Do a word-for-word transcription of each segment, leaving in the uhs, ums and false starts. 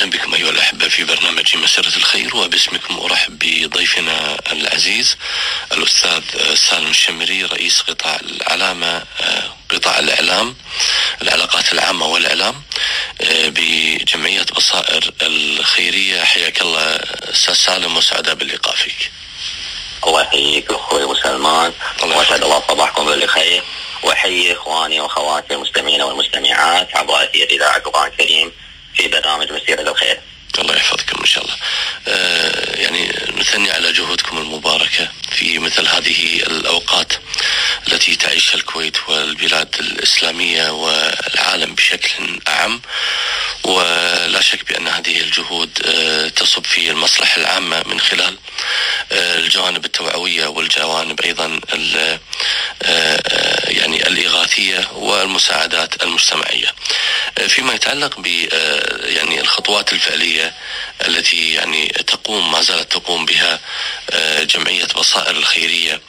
أهلا بكم أيها الأحبة في برنامج مسيرة الخير، وباسمكم أرحب بضيفنا العزيز الأستاذ سالم الشمري، رئيس قطاع العلامة قطاع الإعلام العلاقات العامة والإعلام بجمعية بصائر الخيرية. حياك الله أستاذ سالم وسعداء باللقاء فيك. الله يحييك أخوي أبو سلمان، وأسعد الله صباحكم بالخير، وأحيي إخواني وأخواتي المستمعين والمستمعات عبر أثير إذاعة القرآن الكريم في برنامج مسيرة الخير. الله يحفظكم إن شاء الله. آه يعني نثني على جهودكم المباركة في مثل هذه الأوقات التي تعيشها الكويت والبلاد الإسلامية والعالم بشكل أعم، ولا شك بأن هذه الجهود آه تصب في المصلحة العامة من خلال آه الجوانب التوعوية والجوانب أيضا آه آه يعني الإغاثية والمساعدات المجتمعية. آه فيما يتعلق ب آه يعني الخطوات الفعلية التي يعني تقوم ما زالت تقوم بها جمعية بصائر الخيرية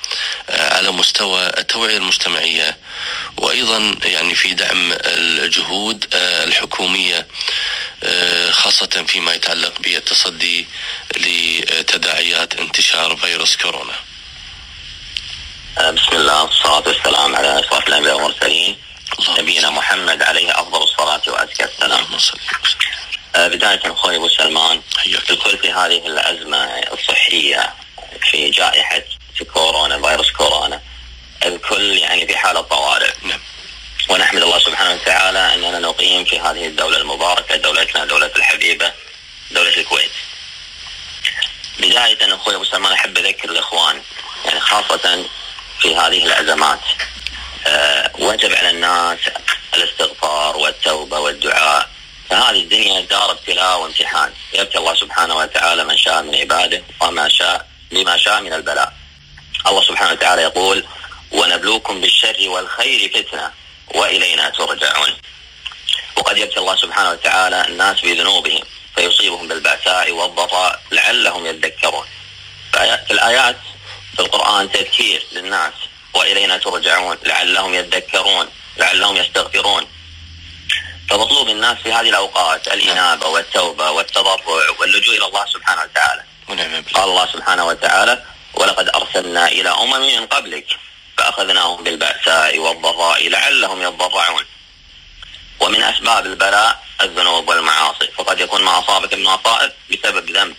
على مستوى التوعية المجتمعية، وأيضا يعني في دعم الجهود الحكومية خاصة فيما يتعلق بالتصدي لتداعيات انتشار فيروس كورونا. بسم الله والصلاة والسلام على أشرف الأنبياء والمرسلين نبينا محمد عليه أفضل الصلاة وأزكى السلام. بداية أخوي أبو سلمان، الكل في هذه الأزمة الصحية في جائحة في كورونا فيروس كورونا الكل يعني في حالة طوارئ، ونحمد الله سبحانه وتعالى أننا نقيم في هذه الدولة المباركة دولتنا دولة الحبيبة دولة الكويت. بداية أخوي أبو سلمان أحب أذكر الإخوان يعني خاصة في هذه الأزمات أه وجب على الناس الاستغفار والتوبة والدعاء، فهذه الدنيا دار ابتلاء وامتحان، يبتلي الله سبحانه وتعالى من شاء من عباده وما شاء لما شاء من البلاء. الله سبحانه وتعالى يقول: ونبلوكم بالشر والخير فتنة وإلينا ترجعون. وقد يبتلي الله سبحانه وتعالى الناس بذنوبهم فيصيبهم بالبأساء والضراء لعلهم يذكرون. في الآيات في القرآن تذكير للناس، وإلينا ترجعون لعلهم يذكرون لعلهم يستغفرون. فمطلوب الناس في هذه الأوقات الإنابة والتوبة والتضرع واللجوء إلى الله سبحانه وتعالى. قال الله سبحانه وتعالى: ولقد أرسلنا إلى أمم من قبلك فأخذناهم بالبأساء والضراء لعلهم يضرعون. ومن أسباب البلاء الذنوب والمعاصي، فقد يكون ما أصابك من مصائب بسبب ذنب.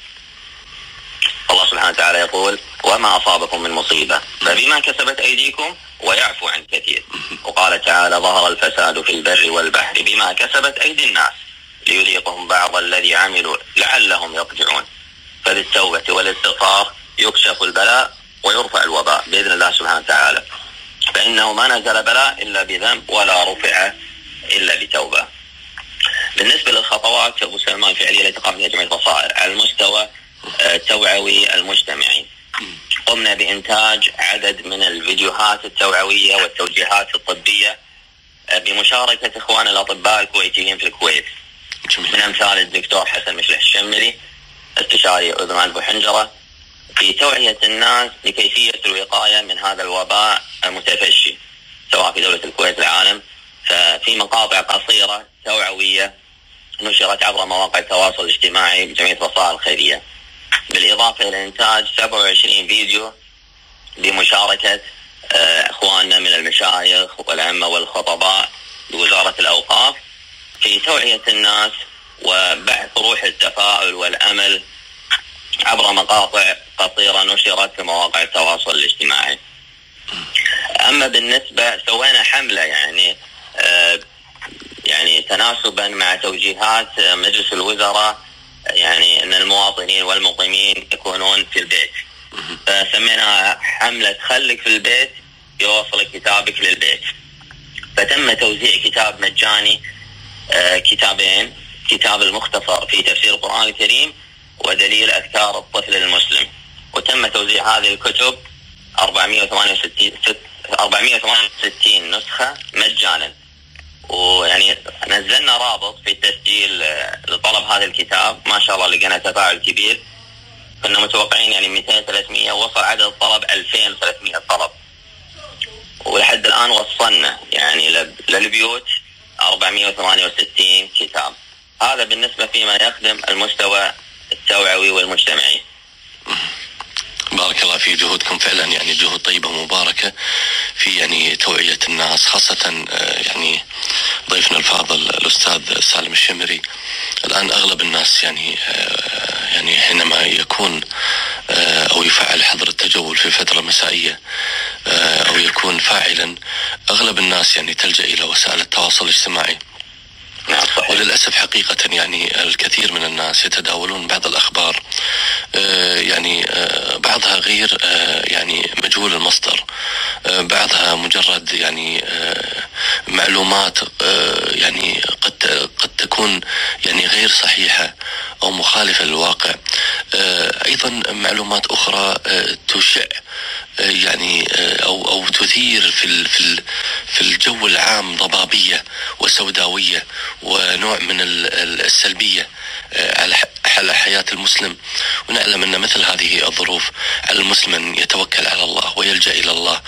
الله سبحانه وتعالى يقول: وما أصابكم من مصيبة فبما كسبت أيديكم ويعفو عن كثير. وقال تعالى: ظهر الفساد في البر والبحر بما كسبت أيدي الناس ليذيقهم بعض الذي عملوا لعلهم يرجعون. فبالتوبة والاستغفار يكشف البلاء ويرفع الوباء بإذن الله سبحانه وتعالى، فإنه ما نزل بلاء إلا بذنب ولا رفع إلا بتوبة. بالنسبة للخطوات أبو سلمان فعلية التي قامت بها جمعية بصائر على المستوى التوعوي المجتمعي، قمنا بإنتاج عدد من الفيديوهات التوعوية والتوجيهات الطبية بمشاركة إخوان الأطباء الكويتيين في الكويت، من أمثال الدكتور حسن مشلح الشمري استشاري أذن وأنف وحنجرة، في توعية الناس بكيفية الوقاية من هذا الوباء المتفشي سواء في دولة الكويت والعالم. ففي مقاطع قصيرة توعوية نشرت عبر مواقع التواصل الاجتماعي بجمعية بصائر الخيرية، بالإضافة إلى إنتاج سبعة وعشرين فيديو بمشاركة إخواننا من المشايخ والعامة والخطباء بوزارة الأوقاف في توعية الناس وبعث روح التفاؤل والأمل عبر مقاطع قصيرة نشرت في مواقع التواصل الاجتماعي. أما بالنسبة سوينا حملة يعني يعني تناسبا مع توجيهات مجلس الوزراء يعني أن المواطنين والمقيمين يكونون في البيت، فسمينا حملة خلك في البيت يوصل كتابك للبيت. فتم توزيع كتاب مجاني آه كتابين، كتاب المختصر في تفسير القرآن الكريم ودليل أذكار الطفل المسلم، وتم توزيع هذه الكتب أربعمائة وثمانية وستين نسخة مجانا. ويعني نزلنا رابط في التسجيل لطلب هذا الكتاب، ما شاء الله لقينا تفاعل كبير، كنا متوقعين يعني مئتين ثلاثمائة، وصل عدد الطلب ألفين وثلاثمائة طلب، ولحد الآن وصلنا يعني للبيوت أربعمائة وثمانية وستين كتاب. هذا بالنسبة فيما يخدم المستوى التوعوي والمجتمعي. بارك الله في جهودكم فعلا، يعني جهود طيبة ومباركة في يعني توعية الناس، خاصة يعني ضيفنا الفاضل الأستاذ سالم الشمري. الآن أغلب الناس يعني يعني حينما يكون أو يفعل حظر التجول في فترة مسائية أو يكون فاعلا، أغلب الناس يعني تلجأ إلى وسائل التواصل الاجتماعي. وللأسف حقيقة يعني الكثير من الناس يتداولون بعض الأخبار يعني بعضها غير يعني مجهول المصدر، بعضها مجرد يعني معلومات يعني قد قد تكون يعني غير صحيحة أو مخالفة للواقع، أيضا معلومات أخرى تشع يعني أو أو تثير في في في الجو العام ضبابية وسوداوية ونوع من السلبية على على حياة المسلم. ونعلم أن مثل هذه الظروف على المسلم أن يتوكل على الله ويلجأ إلى الله،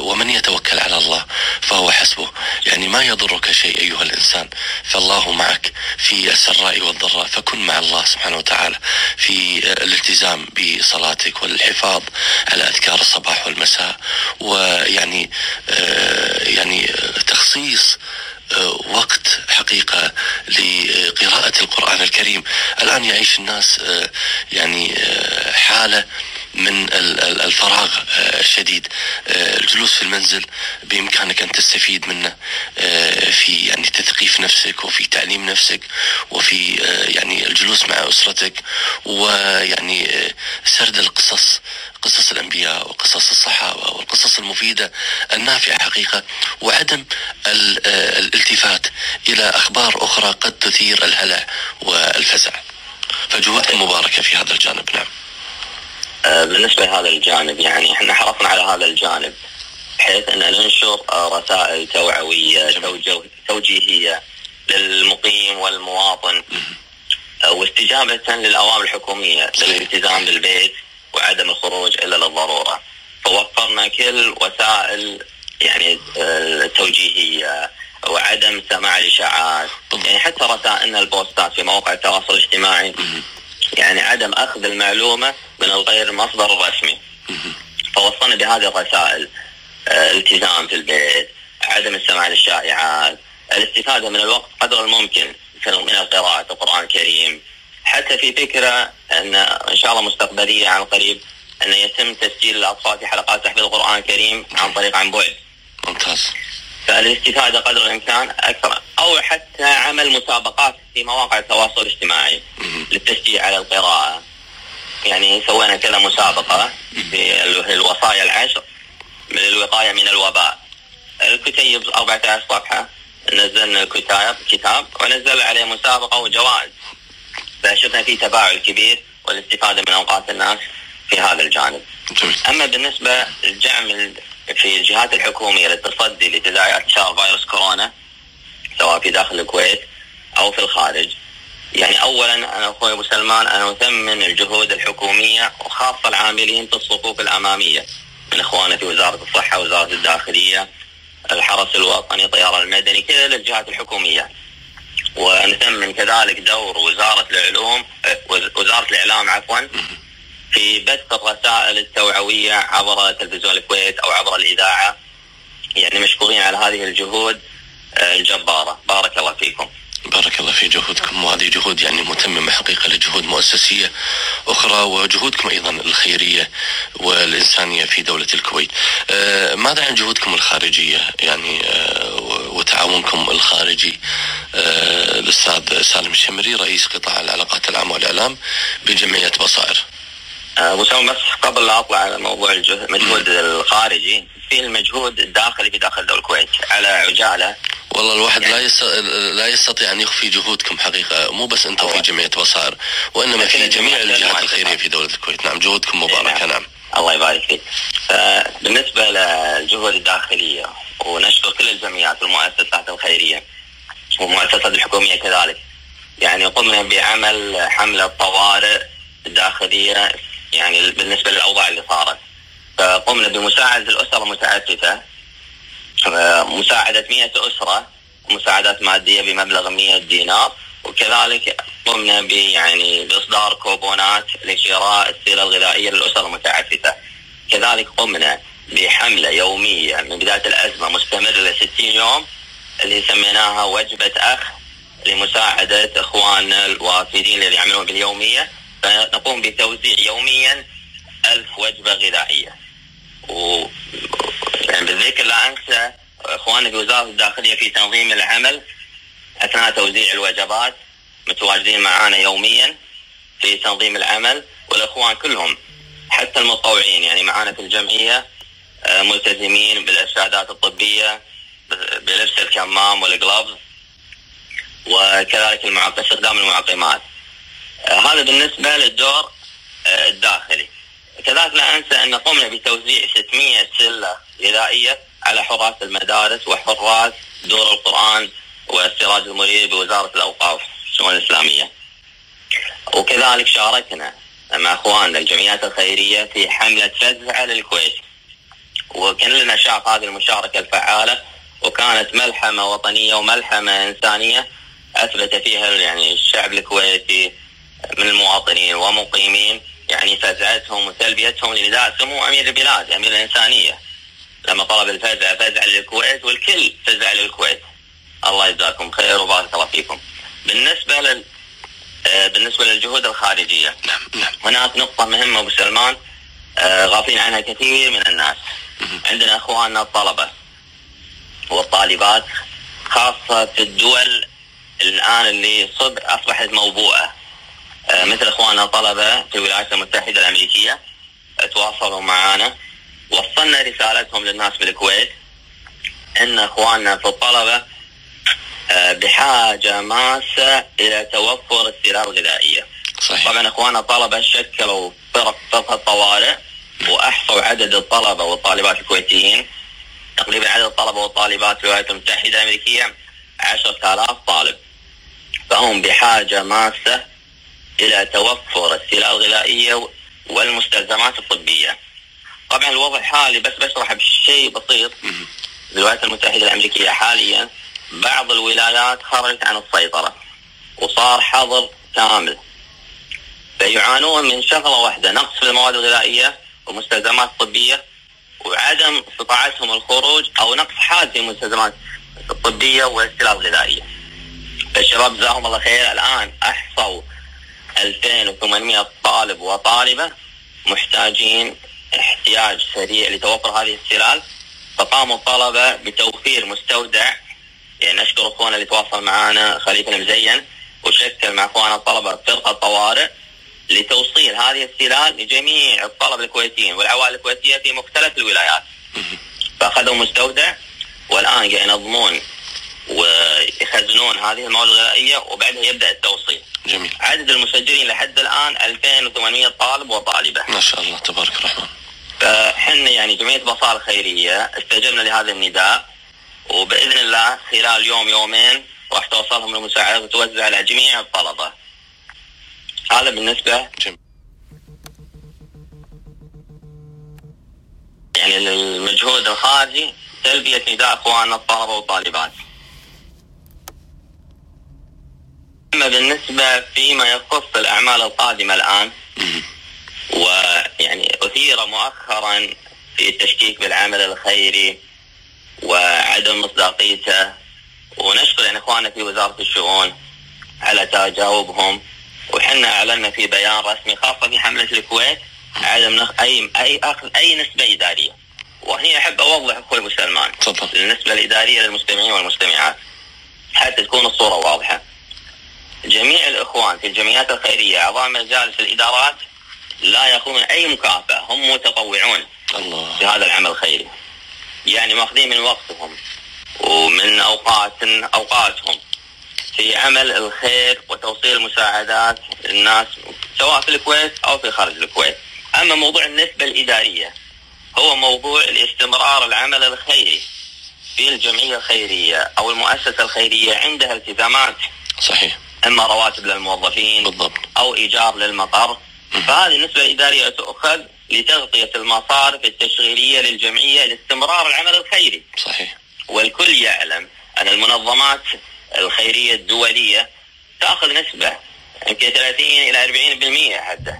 ومن يتوكل على الله فهو حسبه، يعني ما يضرك شيء أيها الإنسان، فالله معك في السراء والضراء، فكن مع الله سبحانه وتعالى في الالتزام بصلاتك والحفاظ على أذكار الصباح والمساء، ويعني يعني تخصيص وقت حقيقة لقراءة القرآن الكريم. الآن يعيش الناس يعني حالة من الفراغ الشديد، الجلوس في المنزل بإمكانك أن تستفيد منه في يعني تثقيف نفسك وفي تعليم نفسك وفي يعني الجلوس مع أسرتك، ويعني سرد القصص، قصص الأنبياء وقصص الصحابة والقصص المفيدة النافعة حقيقة، وعدم الالتفات إلى أخبار أخرى قد تثير الهلع والفزع. فجهودكم مباركة في هذا الجانب. نعم، بالنسبة لهذا الجانب يعني احنا حرصنا على هذا الجانب بحيث أن ننشر رسائل توعوية توجيهية للمقيم والمواطن، واستجابة للأوامر الحكومية للالتزام بالبيت وعدم الخروج إلا للضرورة. فوفرنا كل وسائل يعني التوجيهية وعدم سماع الإشاعات، يعني حتى رسائلنا البوستات في مواقع التواصل الاجتماعي يعني عدم أخذ المعلومة من الغير المصدر الرسمي. فوصلنا بهذه الرسائل التزام في البيت، عدم السماع للشائعات، الاستفادة من الوقت قدر الممكن من قراءة القرآن الكريم، حتى في فكرة أن إن شاء الله مستقبلية عن قريب أن يتم تسجيل الأطفال في حلقات تحفيظ القرآن الكريم عن طريق عن بعد. ممتاز. فالاستفادة قدر الإمكان أكثر، أو حتى عمل مسابقات في مواقع التواصل الاجتماعي للتشجيع على القراءة. يعني سوينا كذا مسابقة في الوصايا العشر للوقاية من الوباء، الكتيب أربعة عشر صفحة، نزلنا الكتاب كتاب ونزل عليه مسابقة وجوائز، فشفنا فيه تفاعل كبير والاستفادة من أوقات الناس في هذا الجانب. أما بالنسبة للجعم في الجهات الحكومية للتصدي لتداعيات انتشار فيروس كورونا سواء في داخل الكويت أو في الخارج، يعني أولا أنا أخوي أبو سلمان أنا أثمن الجهود الحكومية وخاصة العاملين في الصفوف الأمامية من إخواننا في وزارة الصحة، وزارة الداخلية، الحرس الوطني، الطيران المدني، كل الجهات الحكومية. ونثمن كذلك دور وزارة العلوم وزارة الإعلام عفوا في بث الرسائل التوعوية عبر تلفزيون الكويت أو عبر الإذاعة. يعني مشكورين على هذه الجهود الجبارة. بارك الله فيكم. بارك الله في جهودكم، وهذه جهود يعني متممة حقيقة لجهود مؤسسية أخرى، وجهودكم أيضا الخيرية والإنسانية في دولة الكويت. آه ماذا عن جهودكم الخارجية يعني آه وتعاونكم الخارجي؟ آه الأستاذ سالم الشمري رئيس قطاع العلاقات العامة والإعلام بجمعية بصائر. أبو سلمان، بس قبل لا أطلع على موضوع المجهود الخارجي، في المجهود الداخلي في داخل دول الكويت على عجالة. والله الواحد يعني لا يست... لا يستطيع أن يخفي جهودكم حقيقة، مو بس أنتم في جمعية بصائر وإنما في جميع الجهات الخيرية في دولة الكويت. نعم، جهودكم مباركة. نعم، الله يبارك فيك. بالنسبة للجهود الداخلية ونشكر كل الجمعيات والمؤسسات الخيرية والمؤسسات الحكومية كذلك، يعني قمنا بعمل حملة طوارئ داخلية يعني بالنسبة للأوضاع اللي صارت، فقمنا بمساعدة الأسرة المتعففة، مساعدة مئة أسرة، مساعدات مادية بمبلغ مئة دينار، وكذلك قمنا يعني باصدار كوبونات لشراء السلة الغذائية للأسر المتعففة. كذلك قمنا بحملة يومية من بداية الأزمة مستمرة لستين يوم اللي سميناها وجبة أخ لمساعدة إخواننا الوافدين اللي يعملون باليومية، فنقوم بتوزيع يوميا ألف وجبة غذائية. و يعني بالذكر لا أنسى إخواننا في وزارة الداخلية في تنظيم العمل أثناء توزيع الوجبات، متواجدين معنا يوميا في تنظيم العمل، والإخوان كلهم حتى المتطوعين يعني معنا في الجمعية ملتزمين بالإرشادات الطبية بلبس الكمام والقلوبز، وكذلك المعقم استخدام المعقمات. هذا بالنسبة للدور الداخلي. كذلك لا أنسى أن قمنا بتوزيع ستمائة سلة غذائية على حراس المدارس وحراس دور القرآن والسراج المريد بوزارة الأوقاف والشؤون الإسلامية. وكذلك شاركنا مع أخواننا الجمعيات الخيرية في حملة فزعة للكويت، وكان لنا شعب هذه المشاركة الفعالة، وكانت ملحمة وطنية وملحمة إنسانية أثبت فيها يعني الشعب الكويتي من المواطنين ومقيمين يعني فزعتهم وتلبيتهم لنداء سمو أمير البلاد أمير الإنسانية لما طلب الفزعة، فزعة للكويت والكل فزعة للكويت. الله يجزاكم خير وبارك الله فيكم. بالنسبة لل بالنسبة للجهود الخارجية، هناك نقطة مهمة أبو سلمان غافلين عنها كثير من الناس. عندنا أخواننا الطلبة والطالبات خاصة في الدول الآن اللي أصبحت موبوءة، مثل أخواننا الطلبة في الولايات المتحدة الأمريكية تواصلوا معنا، وصلنا رسالتهم للناس بالكويت أن أخواننا في الطلبة بحاجة ماسة إلى توفر السلال الغذائية. صحيح. طبعا أخواننا الطلبة شكلوا فرق فرقة طوارئ وأحصوا عدد الطلبة والطالبات الكويتيين، تقريبا عدد الطلبة والطالبات في الولايات المتحدة الأمريكية عشرة آلاف طالب، فهم بحاجة ماسة إلى توفر السلال الغذائية والمستلزمات الطبية. طبعا الوضع حالي بس بشرح بشيء بسيط. الولايات المتحدة الأمريكية حاليا بعض الولايات خرجت عن السيطرة وصار حظر كامل، فيعانون من شغلة واحدة، نقص في المواد الغذائية والمستلزمات الطبية، وعدم استطاعتهم الخروج أو نقص حاد في المستلزمات الطبية والسلال الغذائية. فالشباب جزاهم الله خير الآن أحصوا ألفين وثمانمائة طالب وطالبة محتاجين احتياج سريع لتوفر هذه السلال، فقاموا الطلبة بتوفير مستودع. يعني أشكر أخونا اللي تواصل معنا خليفة مزين وشكل مع أخوانا الطلبة فرقة طوارئ لتوصيل هذه السلال لجميع الطلبة الكويتيين والعوائل الكويتية في مختلف الولايات. فأخذوا مستودع والآن جاي ينظمون ويخزنون هذه المواد الغذائية وبعدها يبدأ التوصيل. جميل. عدد المسجلين لحد الآن ألفين وثمانمائة طالب وطالبة. ما شاء الله تبارك الرحمن. فحنا يعني جمعية بصائر الخيرية استجبنا لهذا النداء، وبإذن الله خلال يوم يومين راح توصلهم المساعدات وتوزع على جميع الطلبة. هذا بالنسبة يعني للمجهود الخارجي تلبية نداء أخواننا الطلبة والطالبات. أما بالنسبة فيما يخص الأعمال القادمة الآن، ويعني أثير مؤخرا في التشكيك بالعمل الخيري وعدم مصداقيته، ونشكر يعني إخواننا في وزارة الشؤون على تجاوبهم، وحنا أعلنا في بيان رسمي خاصة في حملة الكويت عدم نخ... أي أي أخذ أي نسبة إدارية. وهنا أحب أوضح أخوي أبو سلمان النسبة الإدارية للمستمعين والمستمعات حتى تكون الصورة واضحة. جميع الإخوان في الجمعيات الخيرية أعضاء مجالس الإدارات لا يأخذون أي مكافأة، هم متطوعون الله في هذا العمل الخيري، يعني ماخذين من وقتهم ومن أوقات أوقاتهم في عمل الخير وتوصيل المساعدات للناس سواء في الكويت أو في خارج الكويت. أما موضوع النسبة الإدارية هو موضوع الاستمرار العمل الخيري في الجمعية الخيرية أو المؤسسة الخيرية، عندها التزامات. صحيح. إما رواتب للموظفين. بالضبط. أو إيجار للمطار. فهذه النسبة الإدارية تؤخذ لتغطية المصارف التشغيلية للجمعية لاستمرار العمل الخيري. صحيح. والكل يعلم أن المنظمات الخيرية الدولية تاخذ نسبه يمكن ثلاثين الى اربعين بالمئة، حتى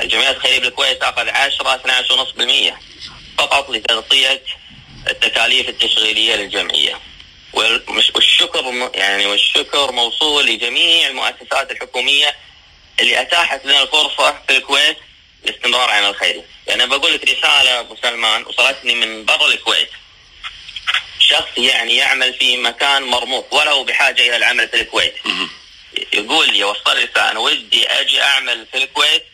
الجمعيات الخيريه بالكويت تاخذ عشرة اثناعش ونص بالمئة فقط لتغطيه التكاليف التشغيليه للجمعيه. والشكر يعني والشكر موصول لجميع المؤسسات الحكوميه اللي اتاحت لنا الفرصه في الكويت لاستمرار عمل خيري. يعني انا بقول لك رساله ابو سلمان وصلتني من برا الكويت، شخص يعني يعمل في مكان مرموق ولو بحاجه الى العمل في الكويت، يقول لي وصل لي انا ودي اجي اعمل في الكويت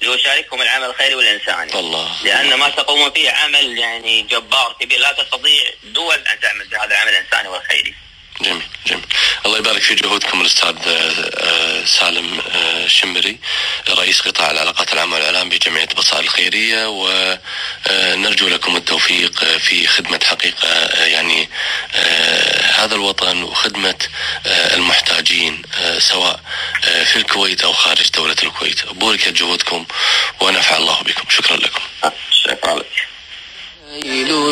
لأشاركهم العمل الخيري والإنساني، الله. لأن ما تقوم فيه عمل يعني جبار كبير، لا تستطيع دول أن تعمل هذا العمل الإنساني والخيري. جميل جميل، الله يبارك في جهودكم الأستاذ سالم الشمري رئيس قطاع العلاقات العامة والإعلام بجمعية بصائر الخيرية، ونرجو لكم التوفيق في خدمة حقيقة يعني هذا الوطن وخدمة المحتاجين سواء في الكويت أو خارج دولة الكويت. بورك جهودكم ونفع الله بكم، شكرا.